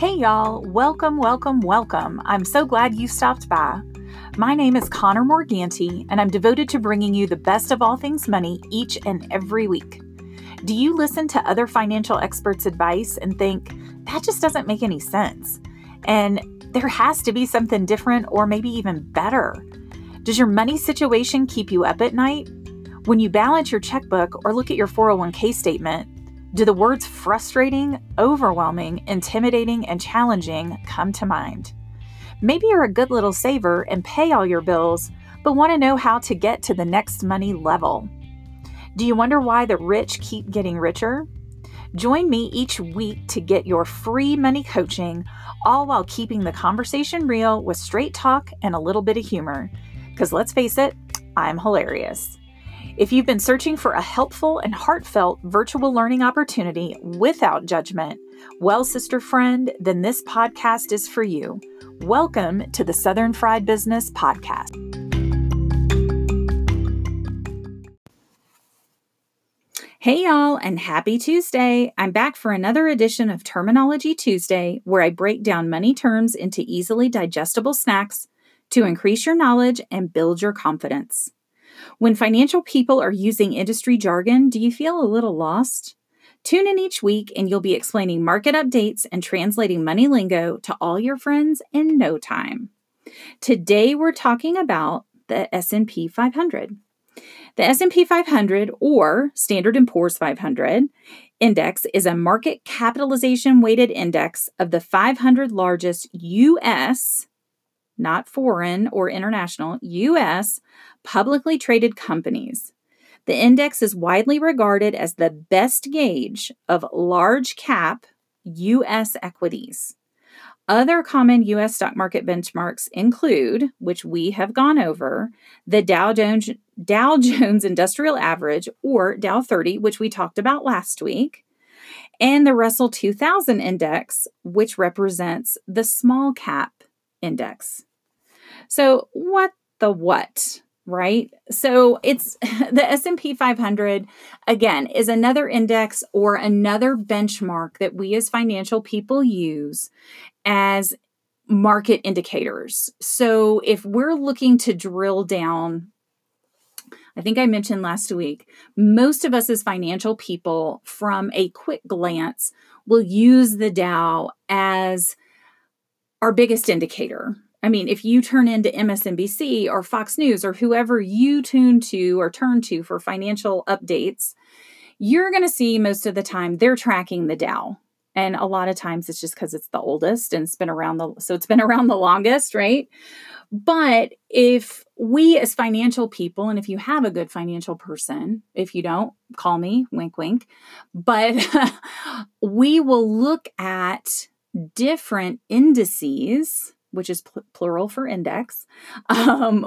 Hey y'all, welcome. I'm so glad you stopped by. My name is Connor Morganti, and I'm devoted to bringing you the best of all things money each and every week. Do you listen to other financial experts' advice and think, that just doesn't make any sense? And there has to be something different or maybe even better. Does your money situation keep you up at night? When you balance your checkbook or look at your 401k statement, do the words frustrating, overwhelming, intimidating, and challenging come to mind? Maybe you're a good little saver and pay all your bills, but want to know how to get to the next money level. Do you wonder why the rich keep getting richer? Join me each week to get your free money coaching, all while keeping the conversation real with straight talk and a little bit of humor. Because let's face it, I'm hilarious. If you've been searching for a helpful and heartfelt virtual learning opportunity without judgment, well, sister friend, then this podcast is for you. Welcome to the Southern Fried Business Podcast. Hey y'all, and happy Tuesday. I'm back for another edition of Terminology Tuesday, where I break down money terms into easily digestible snacks to increase your knowledge and build your confidence. When financial people are using industry jargon, do you feel a little lost? Tune in each week and you'll be explaining market updates and translating money lingo to all your friends in no time. Today we're talking about the S&P 500. The S&P 500, or Standard & Poor's 500 Index, is a market capitalization weighted index of the 500 largest U.S., not foreign or international, U.S. publicly traded companies. The index is widely regarded as the best gauge of large cap U.S. equities. Other common U.S. stock market benchmarks include, which we have gone over, the Dow Jones Industrial Average, or Dow 30, which we talked about last week, and the Russell 2000 Index, which represents the small cap index. So what, right? So it's the S&P 500, again, is another index or another benchmark that we as financial people use as market indicators. So if we're looking to drill down, I think I mentioned last week, most of us as financial people from a quick glance will use the Dow as our biggest indicator. I mean, if you turn into MSNBC or Fox News or whoever you tune to or turn to for financial updates, you're going to see most of the time they're tracking the Dow. And a lot of times it's just because it's the oldest and it's been around the longest, right? But if we as financial people, and if you have a good financial person, if you don't, call me, wink, wink, but we will look at different indices, which is plural for index.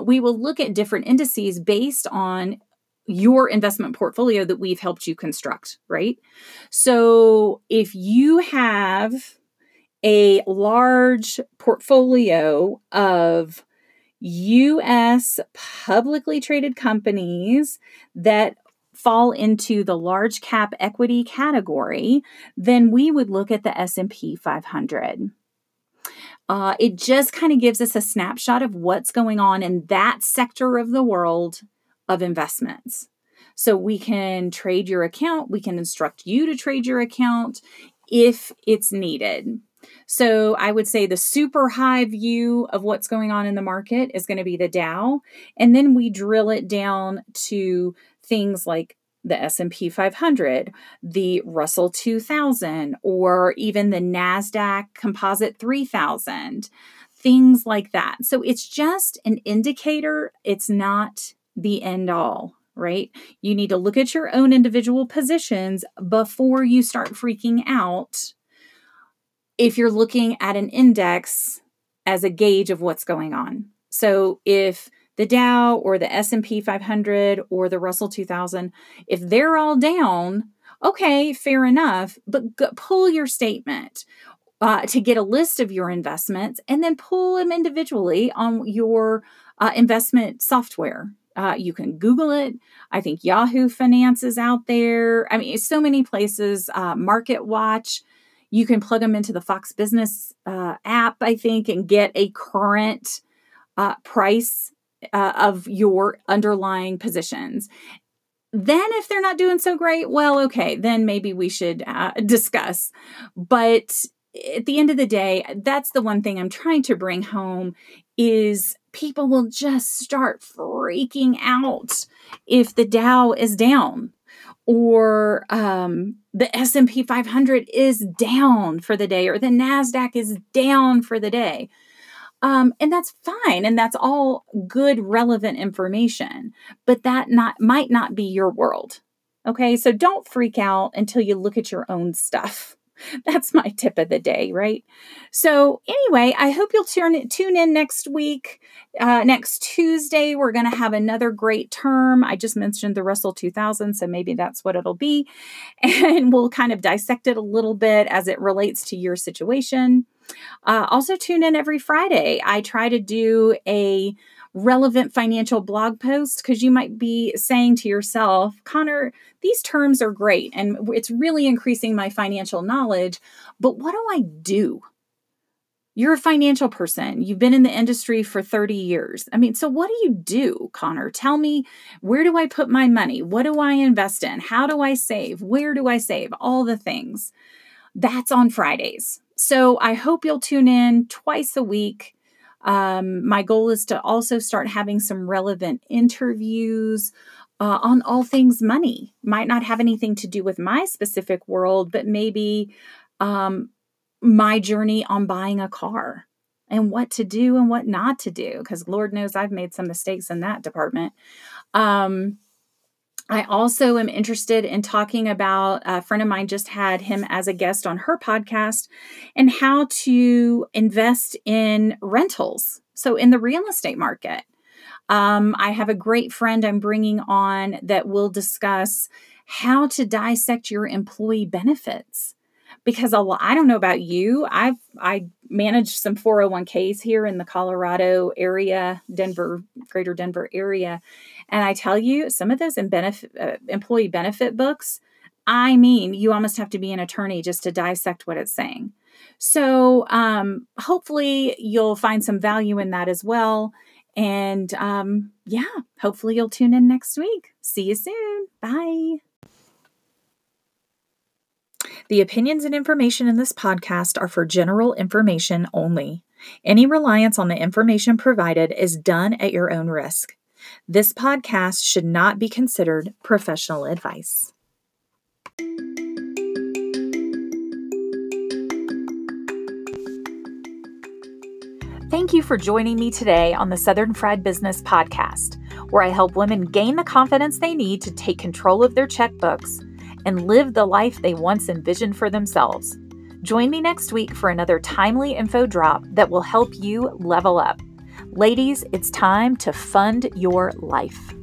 We will look at different indices based on your investment portfolio that we've helped you construct, right? So if you have a large portfolio of U.S. publicly traded companies that fall into the large cap equity category, then we would look at the S&P 500. It just kind of gives us a snapshot of what's going on in that sector of the world of investments. So we can trade your account. We can instruct you to trade your account if it's needed. So I would say the super high view of what's going on in the market is going to be the Dow. And then we drill it down to things like the S&P 500, the Russell 2000, or even the NASDAQ Composite 3000, things like that. So it's just an indicator. It's not the end all, right? You need to look at your own individual positions before you start freaking out if you're looking at an index as a gauge of what's going on. So if the Dow or the S&P 500 or the Russell 2000, if they're all down, okay, fair enough, but pull your statement to get a list of your investments and then pull them individually on your investment software. You can Google it. I think Yahoo Finance is out there. I mean, so many places, MarketWatch. You can plug them into the Fox Business app, I think, and get a current price of your underlying positions. Then if they're not doing so great, well, okay, then maybe we should discuss. But at the end of the day, that's the one thing I'm trying to bring home is people will just start freaking out if the Dow is down or the S&P 500 is down for the day or the NASDAQ is down for the day. And that's fine. And that's all good, relevant information, but that might not be your world. Okay. So don't freak out until you look at your own stuff. That's my tip of the day, right? So anyway, I hope you'll tune in next week. Next Tuesday, we're going to have another great term. I just mentioned the Russell 2000, so maybe that's what it'll be. And we'll kind of dissect it a little bit as it relates to your situation. Also tune in every Friday. I try to do a relevant financial blog post because you might be saying to yourself, Connor, these terms are great and it's really increasing my financial knowledge, but what do I do? You're a financial person. You've been in the industry for 30 years. I mean, so what do you do, Connor? Tell me, where do I put my money? What do I invest in? How do I save? Where do I save? All the things. That's on Fridays. So I hope you'll tune in twice a week. My goal is to also start having some relevant interviews on all things money. Might not have anything to do with my specific world, but maybe my journey on buying a car and what to do and what not to do, because Lord knows I've made some mistakes in that department. I also am interested in talking about a friend of mine just had him as a guest on her podcast and how to invest in rentals. So in the real estate market, I have a great friend I'm bringing on that will discuss how to dissect your employee benefits. Because I don't know about you, I managed some 401ks here in the Colorado area, greater Denver area. And I tell you, some of those employee benefit books, I mean, you almost have to be an attorney just to dissect what it's saying. So hopefully you'll find some value in that as well. And yeah, hopefully you'll tune in next week. See you soon. Bye. The opinions and information in this podcast are for general information only. Any reliance on the information provided is done at your own risk. This podcast should not be considered professional advice. Thank you for joining me today on the Southern Fried Business Podcast, where I help women gain the confidence they need to take control of their checkbooks and live the life they once envisioned for themselves. Join me next week for another timely info drop that will help you level up. Ladies, it's time to fund your life.